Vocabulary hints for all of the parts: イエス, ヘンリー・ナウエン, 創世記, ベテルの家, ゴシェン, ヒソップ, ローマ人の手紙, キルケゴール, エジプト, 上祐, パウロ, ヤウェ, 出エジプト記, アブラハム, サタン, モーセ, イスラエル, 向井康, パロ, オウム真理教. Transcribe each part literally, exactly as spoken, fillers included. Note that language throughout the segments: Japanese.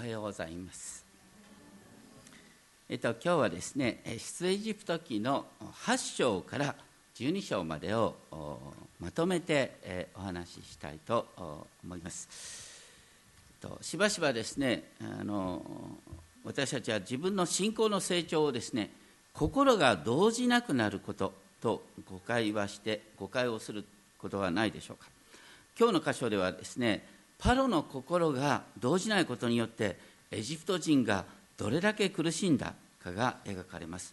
おはようございます。えっと、今日はですね、出エジプト記のはち章からじゅうに章までをまとめてお話ししたいと思います。えっと、しばしばですねあの、私たちは自分の信仰の成長をですね、心が動じなくなることと誤解はして、誤解をすることはないでしょうか。今日の箇所ではですね、パロの心が動じないことによって、エジプト人がどれだけ苦しんだかが描かれます。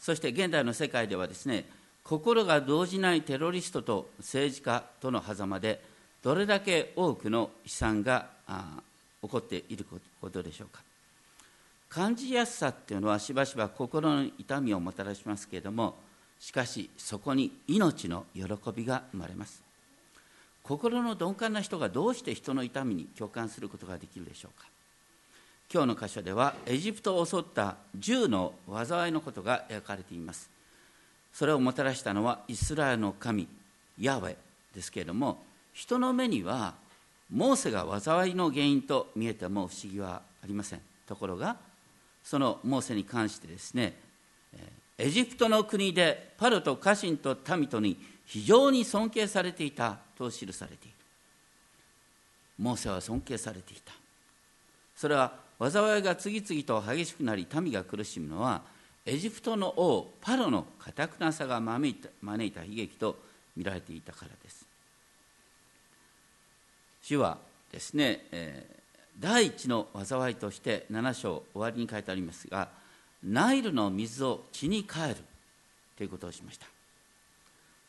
そして現代の世界ではですね、心が動じないテロリストと政治家との狭間で、どれだけ多くの悲惨が起こっていることでしょうか。感じやすさっていうのはしばしば心の痛みをもたらしますけれども、しかしそこに命の喜びが生まれます。心の鈍感な人がどうして人の痛みに共感することができるでしょうか。今日の箇所ではエジプトを襲ったじゅうの災いのことが描かれています。それをもたらしたのはイスラエルの神ヤウェですけれども、人の目にはモーセが災いの原因と見えても不思議はありません。ところがそのモーセに関してですね、エジプトの国でパロと家臣と民とに非常に尊敬されていたと記されている。モーセは尊敬されていた。それは災いが次々と激しくなり民が苦しむのはエジプトの王パロの堅くなさが招いた、招いた悲劇と見られていたからです。主はですね、えー、第一の災いとしてなな章終わりに書いてありますが、ナイルの水を血に変えるということをしました。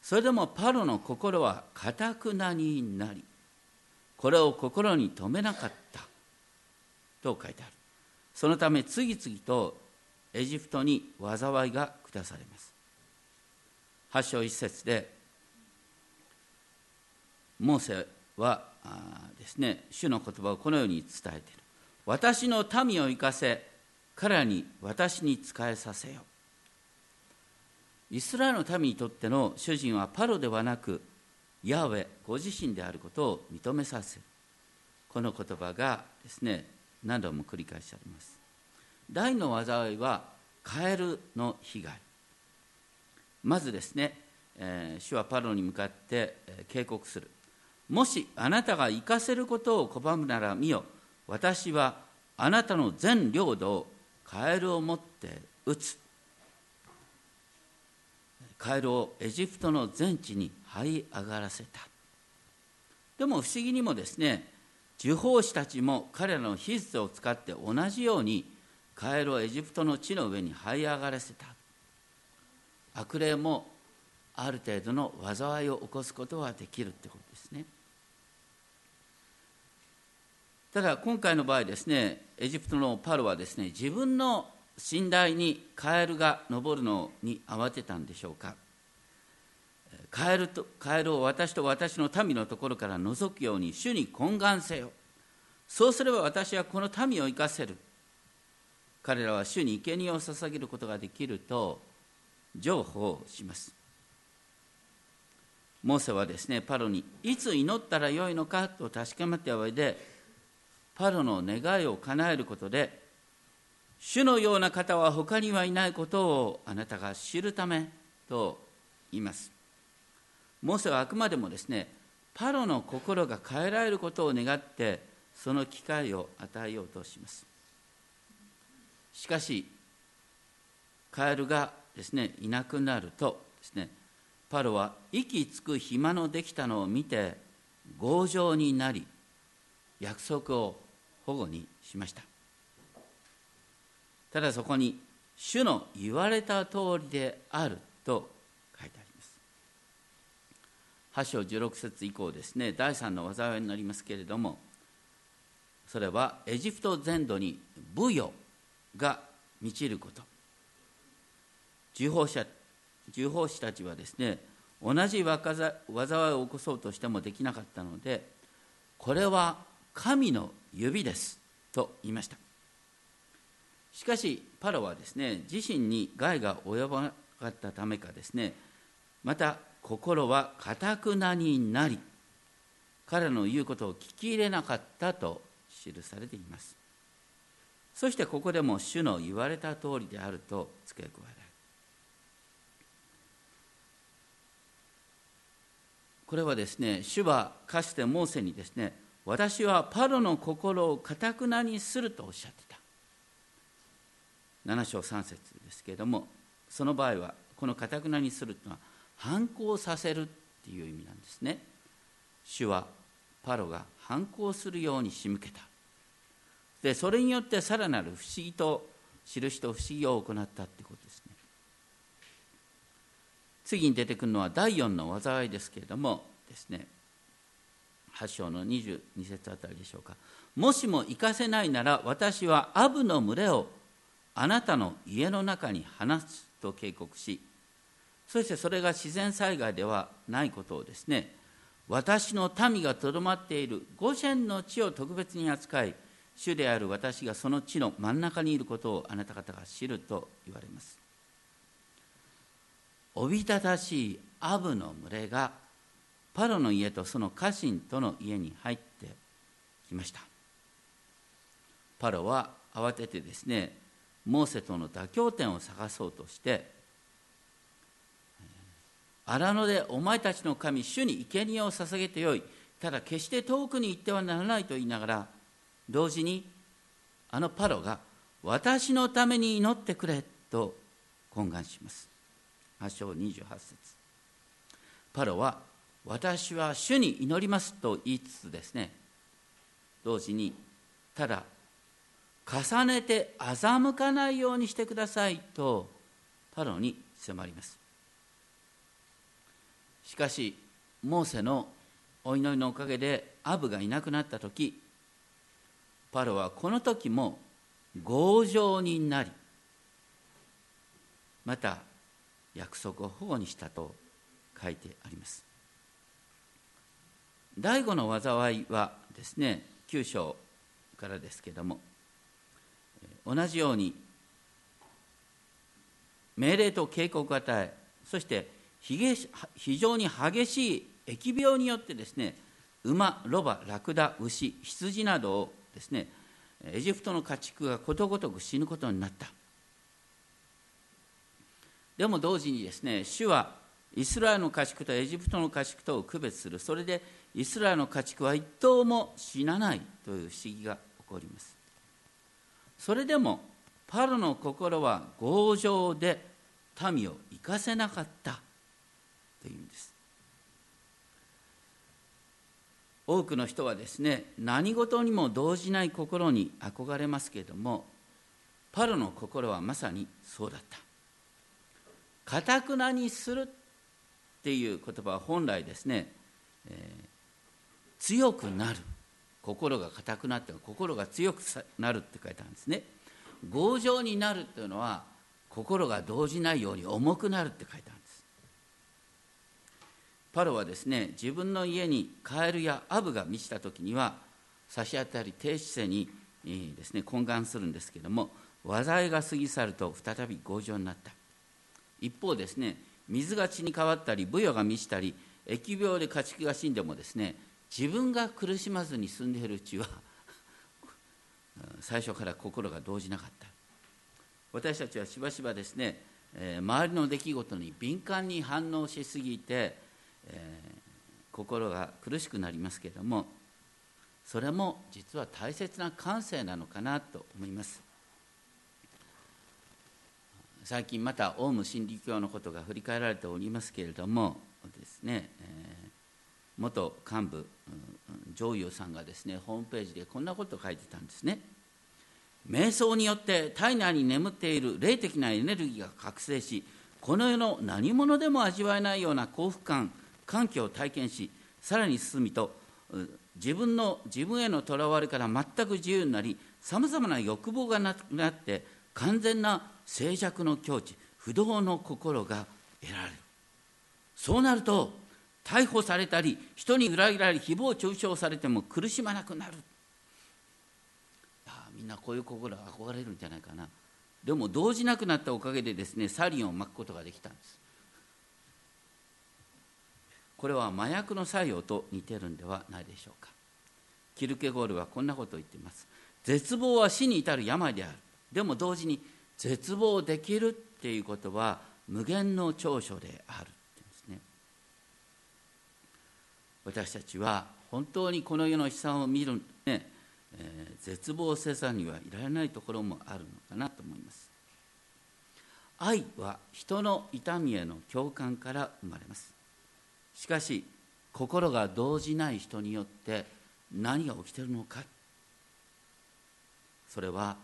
それでもパロの心はかたくなになり、これを心に留めなかったと書いてある。そのため次々とエジプトに災いが下されます。はち章いち節でモーセはですね、主の言葉をこのように伝えている。私の民を生かせ、彼らに私に仕えさせよ。イスラエルの民にとっての主人はパロではなくヤウェご自身であることを認めさせる。この言葉がですね、何度も繰り返しあります。第の災いはカエルの被害。まずですね、えー、主はパロに向かって、えー、警告する。もしあなたが生かせることを拒むなら見よ、私はあなたの全領土をカエルを持って打つ。カエルをエジプトの全地に這い上がらせた。でも不思議にもですね、呪法師たちも彼らの秘術を使って同じようにカエルをエジプトの地の上に這い上がらせた。悪霊もある程度の災いを起こすことはできるってことですね。ただ今回の場合ですね、エジプトのパロはですね、自分の寝台にカエルが登るのに慌てたんでしょうか。カエルとカエルを私と私の民のところから除くように主に懇願せよ。そうすれば私はこの民を生かせる。彼らは主に生贄を捧げることができると譲歩します。モーセはですね、パロにいつ祈ったらよいのかと確かめた上で、パロの願いを叶えることで、主のような方は他にはいないことをあなたが知るためと言います。モーセはあくまでもですね、パロの心が変えられることを願ってその機会を与えようとします。しかしカエルがですね、いなくなるとですね、パロは息つく暇のできたのを見て強情になり、約束を反故にしました。ただそこに主の言われた通りであると書いてあります。はち章じゅうろく節以降ですね、だいさんの災いになりますけれども、それはエジプト全土にブヨが満ちること。呪法者、呪法師たちはですね、同じ災いを起こそうとしてもできなかったので、これは神の指ですと言いました。しかしパロはですね、自身に害が及ばなかったためかですね、また心はかたくなになり、彼の言うことを聞き入れなかったと記されています。そしてここでも主の言われた通りであると付け加えられる。これはですね、主はかつてモーセにですね、私はパロの心をかたくなにするとおっしゃってた。ななしょうさんせつですけれども、その場合はこのかたくなにするというのは反抗させるっていう意味なんですね。主はパロが反抗するように仕向けた。でそれによってさらなる不思議と印と不思議を行ったってことですね。次に出てくるのはだいよんの災いですけれどもですね、はっしょうのにじゅうにせつあたりでしょうか。もしも生かせないなら私はアブの群れをあなたの家の中に放つと警告し、そしてそれが自然災害ではないことをですね、私の民がとどまっているゴシェンの地を特別に扱い、主である私がその地の真ん中にいることをあなた方が知ると言われます。おびただしいアブの群れがパロの家とその家臣との家に入ってきました。パロは慌ててですね、モーセとの妥協点を探そうとして、荒野でお前たちの神主に生贄を捧げてよい、ただ決して遠くに行ってはならないと言いながら、同時にあのパロが私のために祈ってくれと懇願します。はっしょうにじゅうはっせつ、パロは私は主に祈りますと言いつつですね、同時にただ重ねて欺かないようにしてくださいとパロに迫ります。しかしモーセのお祈りのおかげでアブがいなくなった時、パロはこの時も強情になり、また約束を反故にしたと書いてあります。だいごの災いはですね、きゅうしょうからですけれども、同じように命令と警告を与え、そして非常に激しい疫病によってですね、馬、ロバ、ラクダ、牛、羊などをですね、エジプトの家畜がことごとく死ぬことになった。でも同時にですね、主はイスラエルの家畜とエジプトの家畜とを区別する。それでイスラエルの家畜は一頭も死なないという不思議が起こります。それでもパロの心は強情で民を生かせなかったという意味です。多くの人はですね、何事にも動じない心に憧れますけれども、パロの心はまさにそうだった。かたくなにするっていう言葉は本来ですね、えー、強くなる、心がかたくなって心が強くなるって書いてあるんですね。強情になるというのは心が動じないように重くなるって書いてあるんです。パロはですね、自分の家にカエルやアブが満ちた時には差し当たり低姿勢にですね、懇願するんですけれども、災いが過ぎ去ると再び強情になった。一方ですね、水が血に変わったり、ブヨが満ちたり、疫病で家畜が死んでもですね、自分が苦しまずに済んでいるうちは最初から心が動じなかった。私たちはしばしばですね、周りの出来事に敏感に反応しすぎてえー、心が苦しくなりますけれども、それも実は大切な感性なのかなと思います。最近またオウム真理教のことが振り返られておりますけれどもですね、えー、元幹部上祐さんがですね、ホームページでこんなことを書いてたんですね。瞑想によって体内に眠っている霊的なエネルギーが覚醒し、この世の何者でも味わえないような幸福感、環境を体験し、さらに進みと自分の自分へのとらわれから全く自由になり、さまざまな欲望がなくなって完全な静寂の境地、不動の心が得られる。そうなると逮捕されたり、人に裏切られ、誹謗中傷されても苦しまなくなる。ああ、みんなこういう心が憧れるんじゃないかな。でも動じなくなったおかげでですね、サリンを巻くことができたんです。これは麻薬の作用と似てるんではないでしょうか。キルケゴールはこんなことを言っています。絶望は死に至る病である。でも同時に絶望できるっていうことは無限の長所であるってですね。私たちは本当にこの世の悲惨を見る、ねえー、絶望せざるにはいらないところもあるのかなと思います。愛は人の痛みへの共感から生まれます。しかし心が動じない人によって何が起きているのか。それは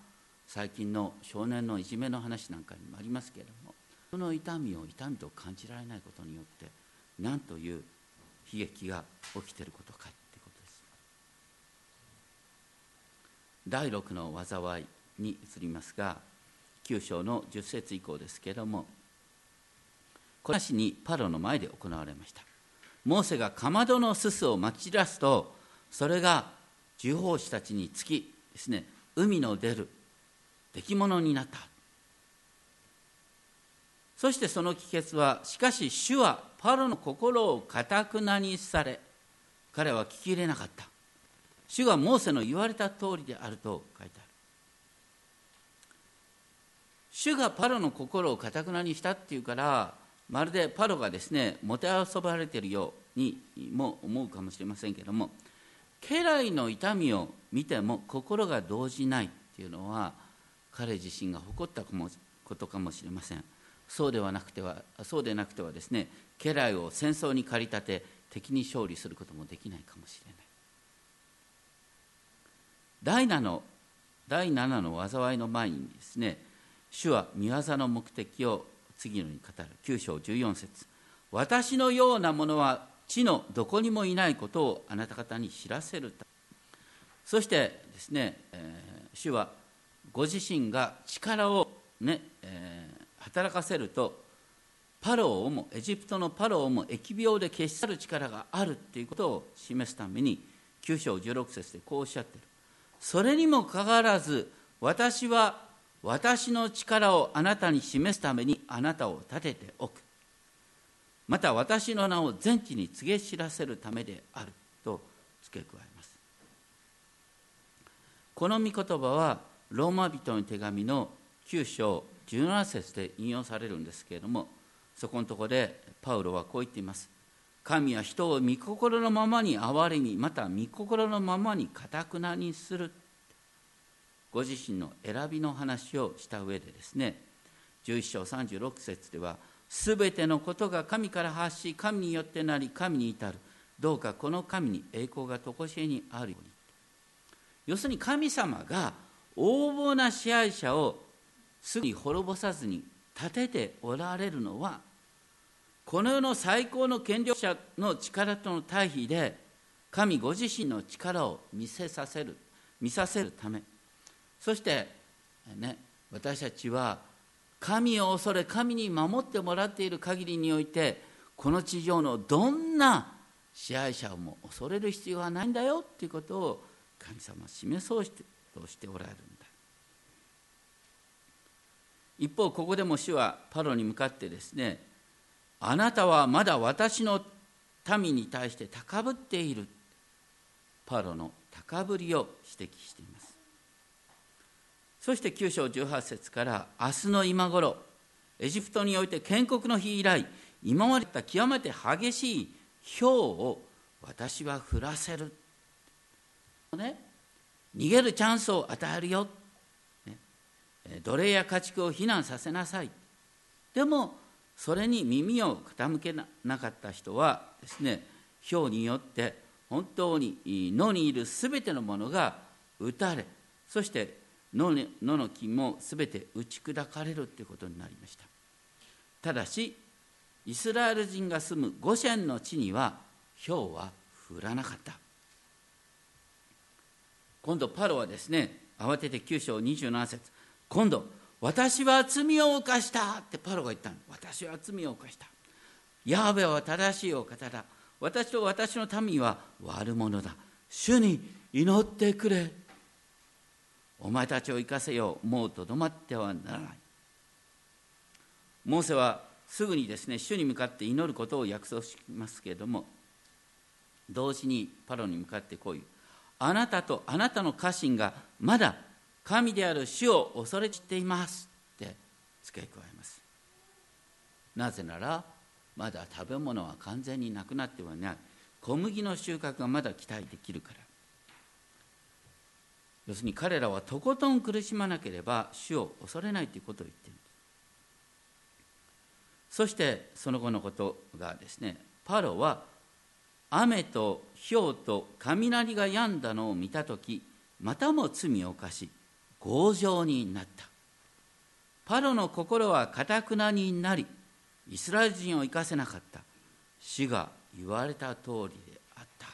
最近の少年のいじめの話なんかにもありますけれども、人の痛みを痛みと感じられないことによって何という悲劇が起きていることかってことです。第六の災いに移りますが、九章の十節以降ですけれども、この話にパロの前で行われました。モーセがかまどのすすをまき散らすと、それが獣法師たちにつきですね、海の出る出来物になった。そしてその帰結は、しかし主はパロの心をかたくなにされ、彼は聞き入れなかった。主がモーセの言われた通りであると書いてある。主がパロの心をかたくなにしたっていうから、まるでパロがですね、もてあそばれているようにも思うかもしれませんけれども、家来の痛みを見ても心が動じないっていうのは、彼自身が誇ったことかもしれません。そうではなくては、そうでなくてはですね、家来を戦争に駆り立て、敵に勝利することもできないかもしれない。第七の、第七の災いの前にですね、主は御業の目的を次のに語る。九章十四節。私のようなものは地のどこにもいないことをあなた方に知らせるため。そしてですね、えー、主はご自身が力を、ねえー、働かせると、パロをもエジプトのパロをも疫病で消し去る力があるということを示すために、九章十六節でこうおっしゃっている。それにもかかわらず、私は私の力をあなたに示すためにあなたを立てておく。また私の名を全地に告げ知らせるためであると付け加えます。この御言葉はローマ人の手紙のきゅう章じゅうなな節で引用されるんですけれども、そこのところでパウロはこう言っています。神は人を御心のままに憐れみ、また御心のままに堅くなにする。ご自身の選びの話をした上でですね、じゅういち章さんじゅうろく節では、すべてのことが神から発し、神によってなり、神に至る。どうかこの神に栄光が常しえにあるように。要するに神様が横暴な支配者をすぐに滅ぼさずに立てておられるのは、この世の最高の権力者の力との対比で、神ご自身の力を見せさせる、見させるため。そして、ね、私たちは神を恐れ、神に守ってもらっている限りにおいて、この地上のどんな支配者をも恐れる必要はないんだよということを神様は示そうとしておられるんだ。一方、ここでも主はパロに向かってですね、あなたはまだ私の民に対して高ぶっている。パロの高ぶりを指摘しています。そしてきゅう章じゅうはち節から、明日の今頃、エジプトにおいて建国の日以来、今までだった極めて激しい雹を私は降らせる、ね、逃げるチャンスを与えるよ、ね、奴隷や家畜を避難させなさい。でもそれに耳を傾けなかった人はですね、雹によって本当に野にいるすべてのものが撃たれ、そして野の木もすべて打ち砕かれるということになりました。ただしイスラエル人が住むゴシェンの地には雹は降らなかった。今度パロはですね、慌ててきゅう章にじゅうなな節、今度私は罪を犯したってパロが言ったの。私は罪を犯した。ヤーベは正しいお方だ。私と私の民は悪者だ。主に祈ってくれ。お前たちを生かせよ、もうとどまってはならない。モーセはすぐにですね、主に向かって祈ることを約束しますけれども、同時にパロに向かってこういう、あなたとあなたの家臣がまだ神である主を恐れています」って付け加えます。なぜならまだ食べ物は完全になくなってはいない。小麦の収穫がまだ期待できるから。要するに彼らはとことん苦しまなければ主を恐れないということを言っている。そしてその後のことがですね、パロは雨と雹と雷が止んだのを見たとき、またも罪を犯し強情になった。パロの心はかたくなになり、イスラエル人を生かせなかった。主が言われた通りであったっ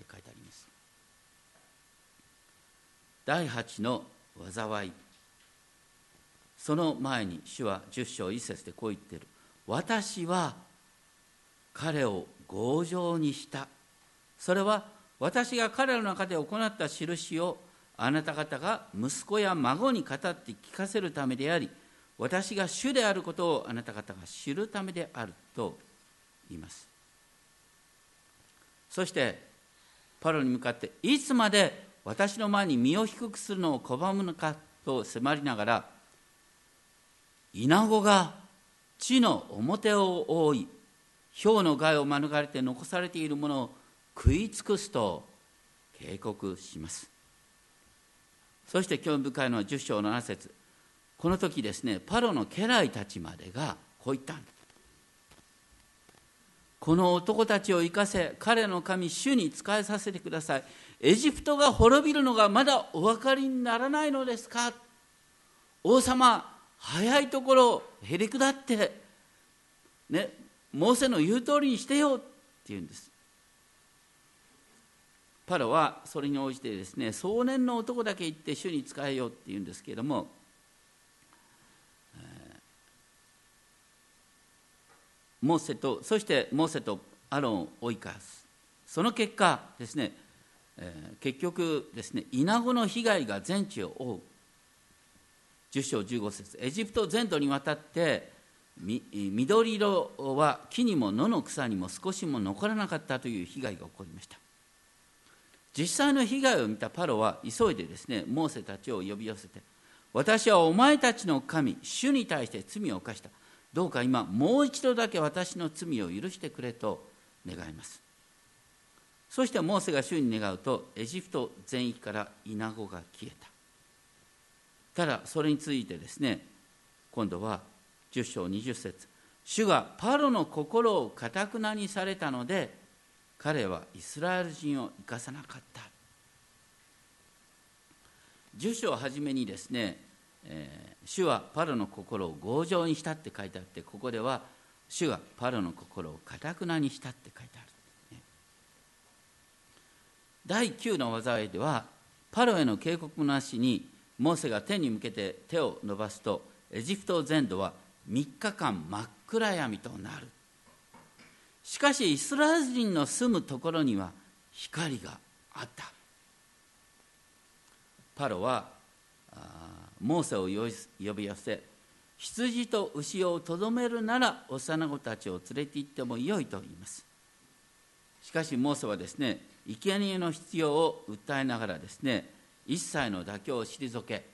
て書いてあります。だいはちの災い。その前に主はじゅう章いっ節でこう言っている。私は彼を強情にした。それは私が彼らの中で行った印をあなた方が息子や孫に語って聞かせるためであり、私が主であることをあなた方が知るためであると言います。そしてパロに向かって、いつまで私の前に身を低くするのを拒むのかと迫りながら、イナゴが地の表を覆い、雹の害を免れて残されているものを食い尽くすと警告します。そして興味深いのはじゅう章のなな節。この時ですね、パロの家来たちまでがこう言ったんです。この男たちを生かせ、彼の神主に仕えさせてください。エジプトが滅びるのがまだお分かりにならないのですか。王様、早いところへり下ってね、モーセの言う通りにしてよって言うんです。パロはそれに応じてですね、壮年の男だけ行って主に仕えようって言うんですけれども、モーセとそしてモーセとアロンを追い返す。その結果ですね、えー、結局ですね、イナゴの被害が全地を覆う。じゅう章じゅうご節。エジプト全土にわたってみ緑色は木にも野の草にも少しも残らなかったという被害が起こりました。実際の被害を見たパロは急いでですね、モーセたちを呼び寄せて、私はお前たちの神主に対して罪を犯した。どうか今もう一度だけ私の罪を許してくれと願います。そしてモーセが主に願うと、エジプト全域からイナゴが消えた。ただそれについてですね、今度はじゅう章にじゅう節。主がパロの心をかたくなにされたので、彼はイスラエル人を生かさなかった。じゅう章初めにですね、えー、主はパロの心を強情にしたって書いてあって、ここでは主がパロの心をかたくなにしたって書いてある、ね、だいきゅうの災いではパロへの警告もなしにモーセが天に向けて手を伸ばすと、エジプト全土はみっかかん真っ暗闇となる。しかしイスラエル人の住むところには光があった。パロはモーセを呼び寄せ、羊と牛をとどめるなら幼子たちを連れて行ってもよいと言います。しかしモーセはですね、生贄の必要を訴えながらですね、一切の妥協を退け、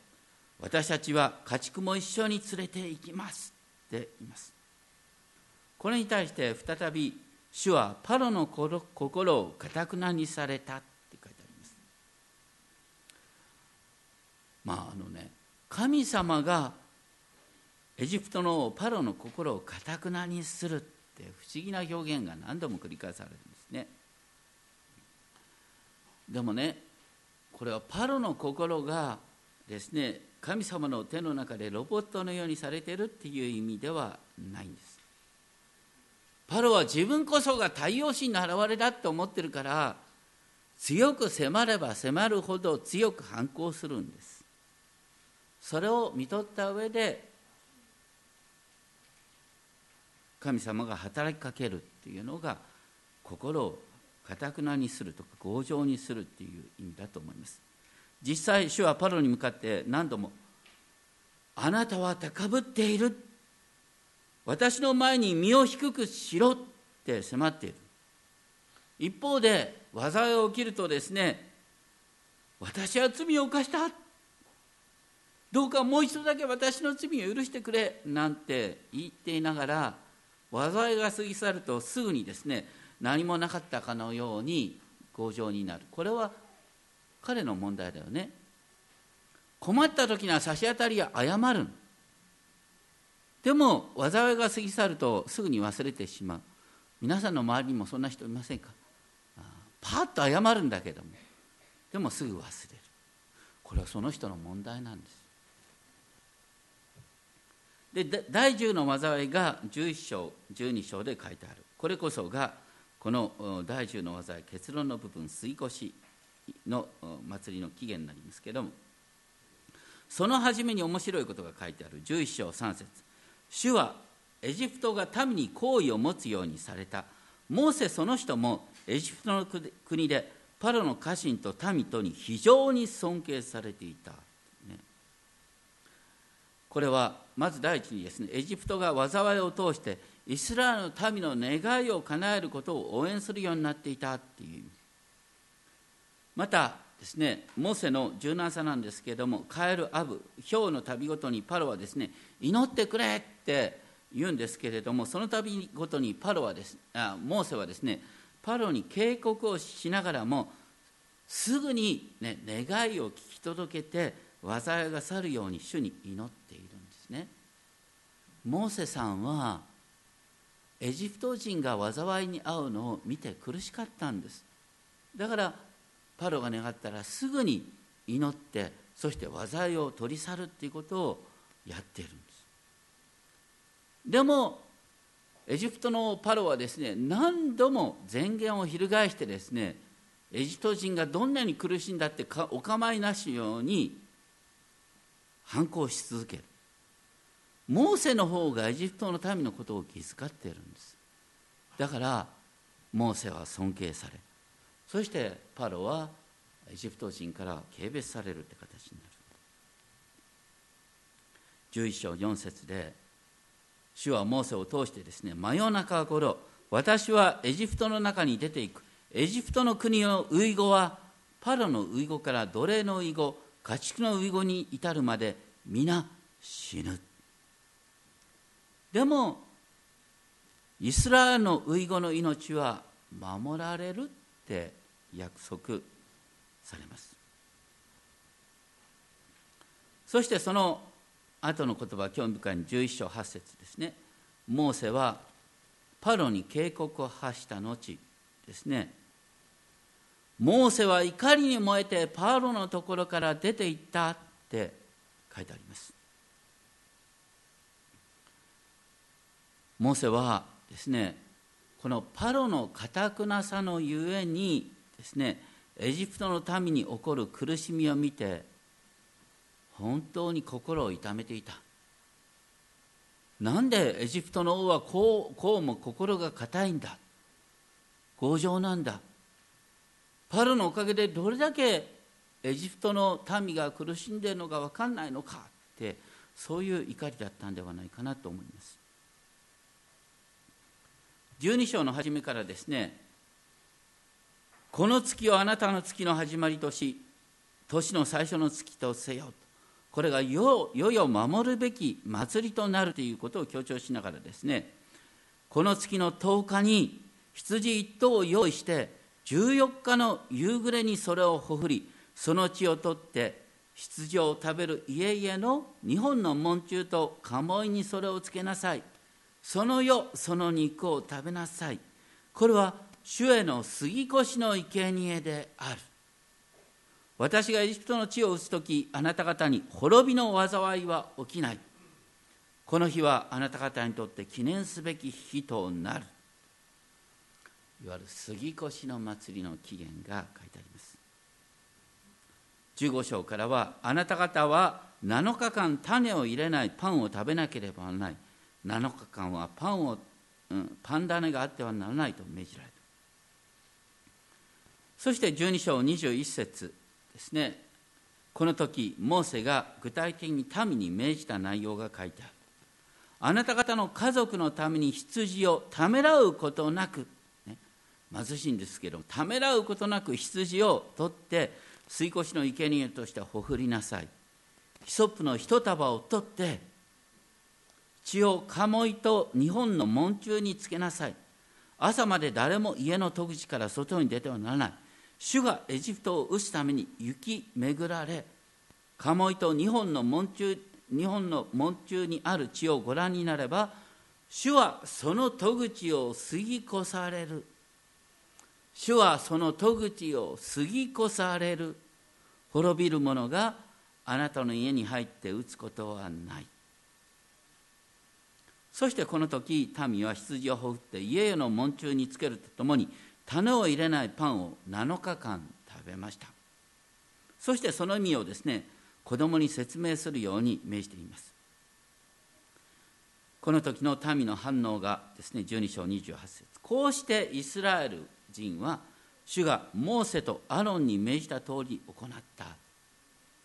私たちは家畜も一緒に連れて行きますって言います。これに対して再び主はパロの心をかたくなにされたって書いてあります。まああのね、神様がエジプトのパロの心をかたくなにするって不思議な表現が何度も繰り返されるんですね。でもね、これはパロの心がですね、神様の手の中でロボットのようにされているっていう意味ではないんです。パロは自分こそが太陽神の現れだと思ってるから、強く迫れば迫るほど強く反抗するんです。それを見とった上で神様が働きかけるっていうのが、心をかたくなにするとか強情にするっていう意味だと思います。実際主はパロに向かって何度も、あなたは高ぶっている、私の前に身を低くしろって迫っている。一方で災いが起きるとですね、私は罪を犯した、どうかもう一度だけ私の罪を許してくれなんて言っていながら、災いが過ぎ去るとすぐにですね、何もなかったかのように強情になる。これは彼の問題だよね。困った時には差し当たりや謝る。でも災いが過ぎ去るとすぐに忘れてしまう。皆さんの周りにもそんな人いませんか？パッと謝るんだけども、でもすぐ忘れる。これはその人の問題なんです。で、だいじゅうの災いがじゅういち章じゅうに章で書いてある。これこそがこのだいじゅうの災い結論の部分、過越の祭りの起源になりますけれども、その初めに面白いことが書いてある。じゅういち章さん節、主はエジプトが民に好意を持つようにされた。モーセその人もエジプトの国でパロの家臣と民とに非常に尊敬されていた、ね、これはまず第一にですね、エジプトが災いを通してイスラエルの民の願いを叶えることを応援するようになっていたっていう。またですね、モーセの柔軟さなんですけれども、カエルアブ、雹の旅ごとにパロはですね、祈ってくれって言うんですけれども、その旅ごとにパロはです、あ、モーセはですね、パロに警告をしながらもすぐに、ね、願いを聞き届けて災いが去るように主に祈っているんですね。モーセさんはエジプト人が災いに遭うのを見て苦しかったんです。だからパロが願ったらすぐに祈って、そして災いを取り去るっていうことをやっているんです。でもエジプトのパロはですね、何度も前言を翻してですね、エジプト人がどんなに苦しんだってかお構いなしように反抗し続ける。モーセの方がエジプトの民のことを気遣っているんです。だからモーセは尊敬され、そしてパロはエジプト人から軽蔑されるって形になる。じゅういち章よん節で、主はモーセを通してですね、真夜中頃、私はエジプトの中に出ていく。エジプトの国のウイゴは、パロのウイゴから奴隷のウイゴ、家畜のウイゴに至るまで皆死ぬ。でもイスラエルのウイゴの命は守られるって約束されます。そしてその後の言葉は興味深いじゅういち章はち節ですね。モーセはパロに警告を発した後ですね、モーセは怒りに燃えてパロのところから出て行ったって書いてあります。モーセはですね、このパロの頑なさのゆえにですね、エジプトの民に起こる苦しみを見て本当に心を痛めていた。なんでエジプトの王はこう、こうも心が固いんだ、強情なんだ、パロのおかげでどれだけエジプトの民が苦しんでいるのか分かんないのかって、そういう怒りだったんではないかなと思います。じゅうに章の初めからですね、この月をあなたの月の始まりとし、年の最初の月とせよ、これがよよ守るべき祭りとなるということを強調しながらですね、この月のとおかに羊いっ頭を用意して、じゅうよっかの夕暮れにそれをほふり、その血を取って羊を食べる家々のにほんの門柱と鴨居にそれをつけなさい。その夜その肉を食べなさい。これは主への杉越の生贄である。私がエジプトの地を打つとき、あなた方に滅びの災いは起きない。この日はあなた方にとって記念すべき日となる。いわゆる杉越の祭りの起源が書いてあります。じゅうご章からは、あなた方はなのかかん種を入れないパンを食べなければならない。なのかかんはパンを、うん、パン種があってはならないと命じられる。そしてじゅうに章にじゅういち節ですね、この時モーセが具体的に民に命じた内容が書いてある。あなた方の家族のために羊をためらうことなく、ね、貧しいんですけど、ためらうことなく羊を取って、吸い越しの生贄としてほふりなさい。ヒソップの一束を取って血を鴨居と二本の門柱につけなさい。朝まで誰も家の戸口から外に出てはならない。主がエジプトを打つために行き巡られ、鴨居と二本の門柱二本の門柱にある血をご覧になれば、主はその戸口を過ぎ越される。主はその戸口を過ぎ越される。滅びる者があなたの家に入って打つことはない。そしてこの時、民は羊をほふって家の門柱につけるとともに、種を入れないパンをなのかかん食べました。そしてその意味をですね、子供に説明するように命じています。この時の民の反応がですね、じゅうにしょうにじゅうはっせつ。こうしてイスラエル人は主がモーセとアロンに命じた通り行った。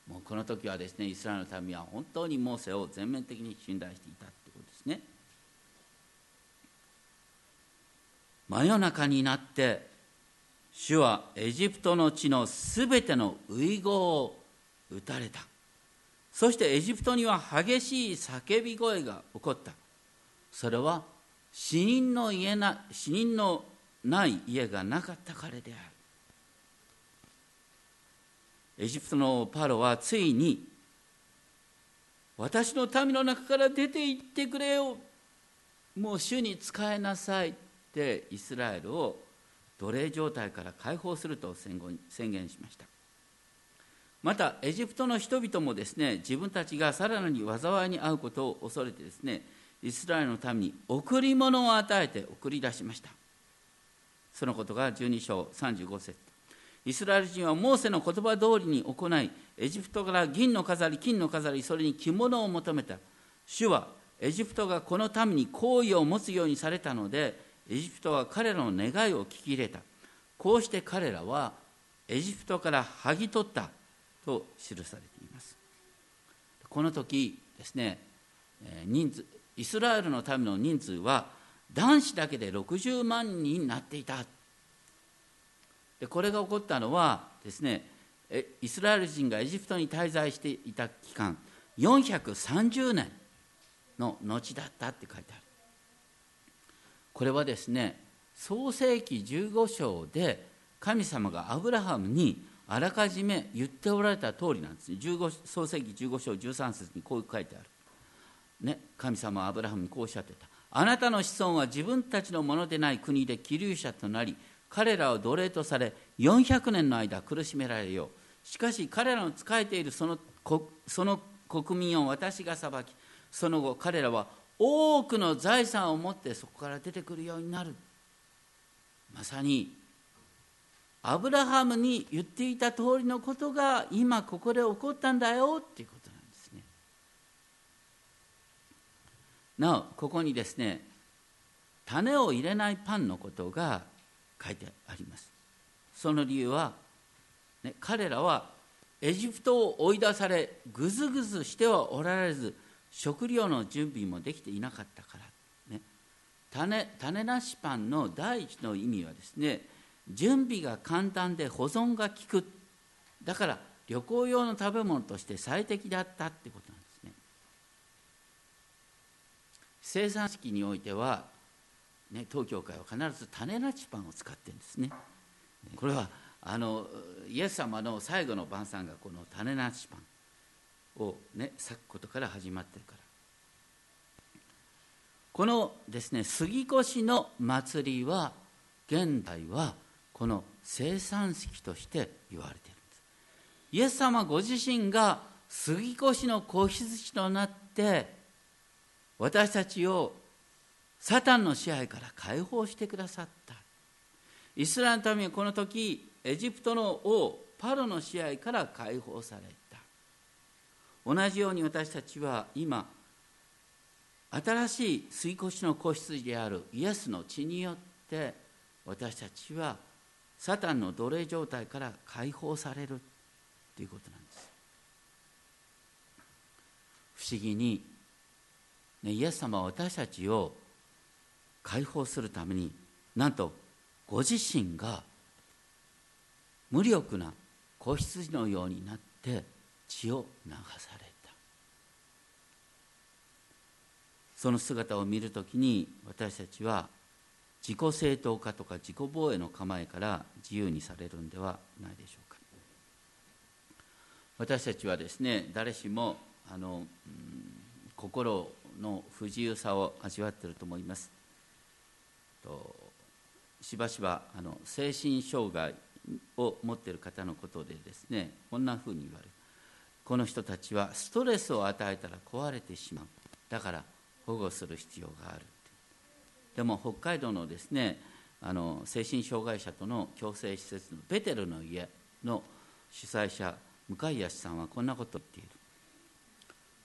もうこの時はですね、イスラエルの民は本当にモーセを全面的に信頼していたということですね。真夜中になって主はエジプトの地のすべての遺言を打たれた。そしてエジプトには激しい叫び声が起こった。それは死人の家な死人のない家がなかったからである。エジプトのパロはついに、私の民の中から出て行ってくれよ、もう主に仕えなさいってイスラエルを奴隷状態から解放すると宣言しました。またエジプトの人々もですね、自分たちがさらに災いに遭うことを恐れてですね、イスラエルの民に贈り物を与えて送り出しました。そのことがじゅうにしょうさんじゅうごせつ。イスラエル人はモーセの言葉通りに行い、エジプトから銀の飾り、金の飾り、それに着物を求めた。主はエジプトがこの民に好意を持つようにされたので、エジプトは彼らの願いを聞き入れた。こうして彼らはエジプトから剥ぎ取ったと記されています。この時ですね、人数、イスラエルの民の人数は男子だけでろくじゅうまんにんになっていた。でこれが起こったのはですね、イスラエル人がエジプトに滞在していた期間よんひゃくさんじゅうねんの後だったって書いてある。これはですね、創世記じゅうごしょうで神様がアブラハムにあらかじめ言っておられた通りなんですね。創世記じゅうごしょうじゅうさんせつにこう書いてある、ね、神様はアブラハムにこうおっしゃってた。あなたの子孫は自分たちのものでない国で寄留者となり、彼らは奴隷とされ、よんひゃくねんの間苦しめられよう。しかし彼らの仕えているその、その国民を私が裁き、その後彼らは多くの財産を持ってそこから出てくるようになる。まさにアブラハムに言っていた通りのことが今ここで起こったんだよっていうことなんですね。なおここにですね、種を入れないパンのことが書いてあります。その理由は、ね、彼らはエジプトを追い出されぐずぐずしてはおられず、食料の準備もできていなかったから、ね、種、種なしパンの第一の意味はですね、準備が簡単で保存が利く、だから旅行用の食べ物として最適だったってことなんですね。生産式においては、ね、当教会は必ず種なしパンを使ってるんですね。これはあのイエス様の最後の晩餐がこの種なしパンを、ね、割くことから始まってるから、このですね、杉越の祭りは現代はこの生産式として言われているんです。イエス様ご自身が杉越の子羊となって私たちをサタンの支配から解放してくださった。イスラエルの民はこの時エジプトの王パロの支配から解放された。同じように私たちは今新しい杉越の子羊であるイエスの血によって私たちはサタンの奴隷状態から解放されるということなんです。不思議に、ね、イエス様は私たちを解放するためになんとご自身が無力な子羊のようになって血を流された。その姿を見るときに、私たちは自己正当化とか自己防衛の構えから自由にされるんではないでしょうか。私たちはですね、誰しもあの、うん、心の不自由さを味わっていると思います。としばしばあの精神障害を持っている方のことでですね、こんなふうに言われる。この人たちはストレスを与えたら壊れてしまう。だから保護する必要がある。でも北海道のですね、あの精神障害者との共生施設のベテルの家の主催者、向井康さんはこんなことを言っている。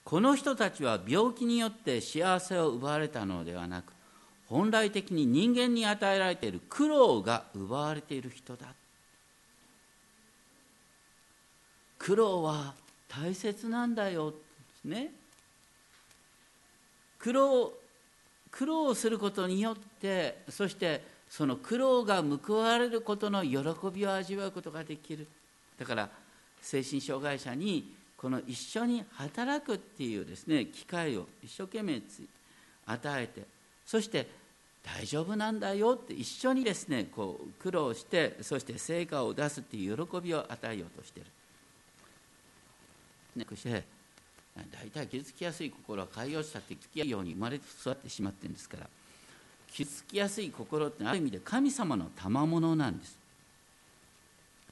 この人たちは病気によって幸せを奪われたのではなく、本来的に人間に与えられている苦労が奪われている人だ。苦労は大切なんだよ、ね。苦労、苦労をすることによって、そしてその苦労が報われることの喜びを味わうことができる。だから精神障害者にこの一緒に働くっていうですね、機会を一生懸命与えて、そして大丈夫なんだよって一緒にですね、こう苦労して、そして成果を出すっていう喜びを与えようとしている。ね、そして大体傷つきやすい心は海洋したって聞き合うように生まれて育ってしまってるんですから、傷つきやすい心ってある意味で神様の賜物なんです。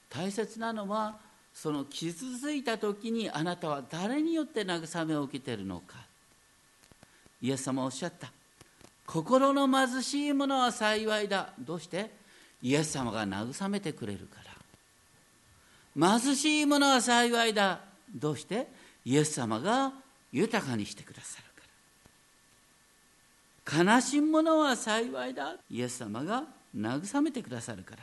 大切なのはその傷ついた時にあなたは誰によって慰めを受けているのか。イエス様おっしゃった。心の貧しいものは幸いだ。どうして？イエス様が慰めてくれるから。貧しいものは幸いだ。どうして？イエス様が豊かにしてくださるから。悲しいものは幸いだ。イエス様が慰めてくださるから。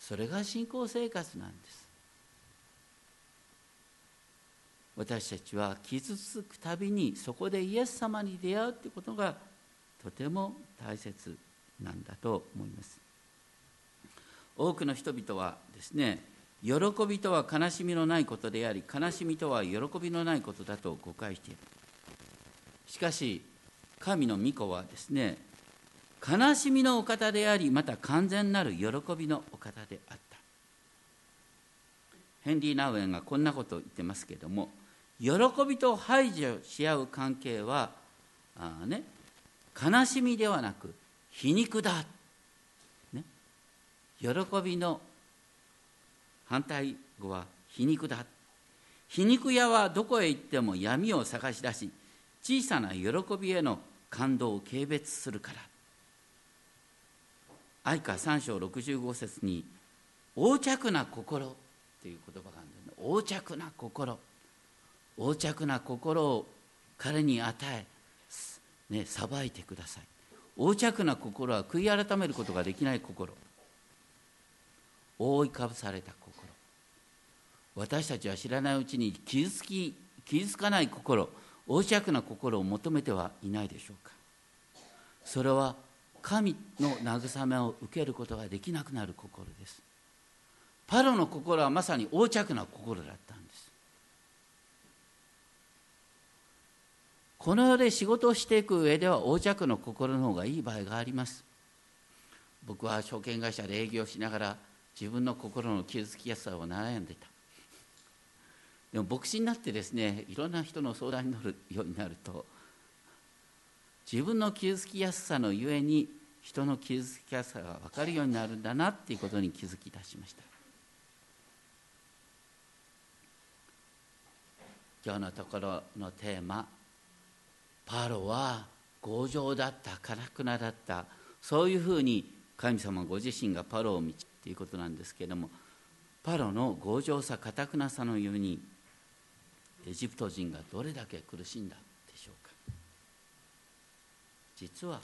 それが信仰生活なんです。私たちは傷つくたびにそこでイエス様に出会うということがとても大切なんだと思います。多くの人々はですね、喜びとは悲しみのないことであり、悲しみとは喜びのないことだと誤解している。しかし神の御子はですね、悲しみのお方であり、また完全なる喜びのお方であった。ヘンリー・ナウエンがこんなことを言ってますけれども、喜びと排除し合う関係はあ、ね、悲しみではなく皮肉だ、ね、喜びの反対語は皮肉だ。皮肉屋はどこへ行っても闇を探し出し、小さな喜びへの感動を軽蔑するから。愛歌さん章ろくじゅうご節に横着な心という言葉があるんだよね。横着な心、横着な心を彼に与え、ね、さばいてください。横着な心は悔い改めることができない心、覆いかぶされた心。私たちは知らないうちに傷つき、傷つかない心、横着な心を求めてはいないでしょうか。それは神の慰めを受けることができなくなる心です。パロの心はまさに横着な心だったんです。この世で仕事をしていく上では横着の心の方がいい場合があります。僕は証券会社で営業しながら自分の心の傷つきやすさを悩んでた。でも牧師になってですね、いろんな人の相談に乗るようになると、自分の傷つきやすさのゆえに人の傷つきやすさが分かるようになるんだなっていうことに気づき出しました。今日のところのテーマ、パロは強情だった、かたくなだった、そういうふうに神様ご自身がパロを導くということなんですけれども、パロの強情さ、かたくなさのゆえにエジプト人がどれだけ苦しんだでしょうか。実は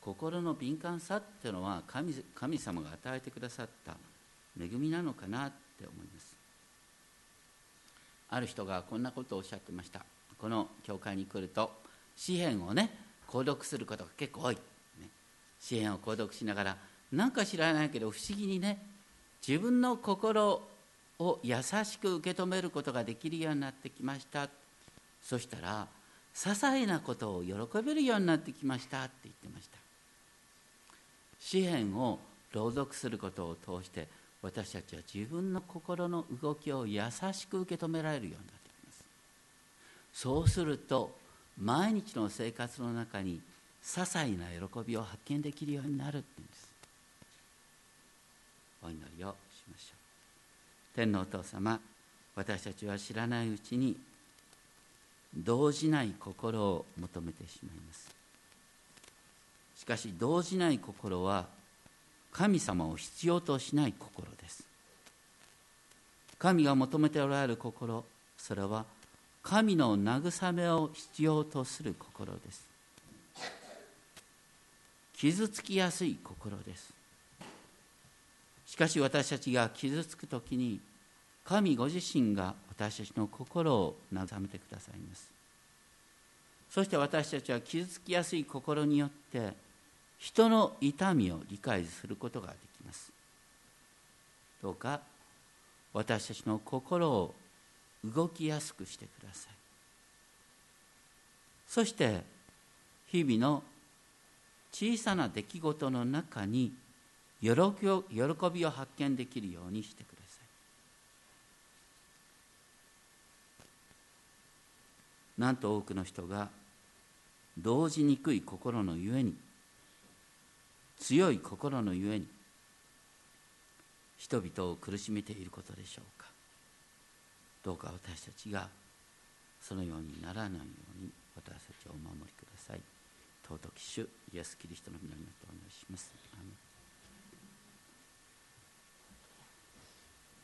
心の敏感さっていうのは 神, 神様が与えてくださった恵みなのかなって思います。ある人がこんなことをおっしゃってました。この教会に来ると詩編をね、購読することが結構多い、ね、詩編を購読しながら、なんか知らないけど不思議にね、自分の心を優しく受け止めることができるようになってきました。そしたら些細なことを喜べるようになってきましたって言ってました。詩篇を朗読することを通して私たちは自分の心の動きを優しく受け止められるようになってきます。そうすると毎日の生活の中に些細な喜びを発見できるようになるっていうんです。お祈りをしましょう。天皇お父様、私たちは知らないうちに動じない心を求めてしまいます。しかし動じない心は神様を必要としない心です。神が求めておられる心、それは神の慰めを必要とする心です。傷つきやすい心です。しかし私たちが傷つくときに神ご自身が私たちの心を慰めてくださいます。そして私たちは傷つきやすい心によって人の痛みを理解することができます。どうか私たちの心を動きやすくしてください。そして日々の小さな出来事の中に喜びを発見できるようにしてください。なんと多くの人が動じにくい心のゆえに、強い心のゆえに人々を苦しめていることでしょうか。どうか私たちがそのようにならないように私たちをお守りください。尊き主イエスキリストの皆によってお願いします。アーメン。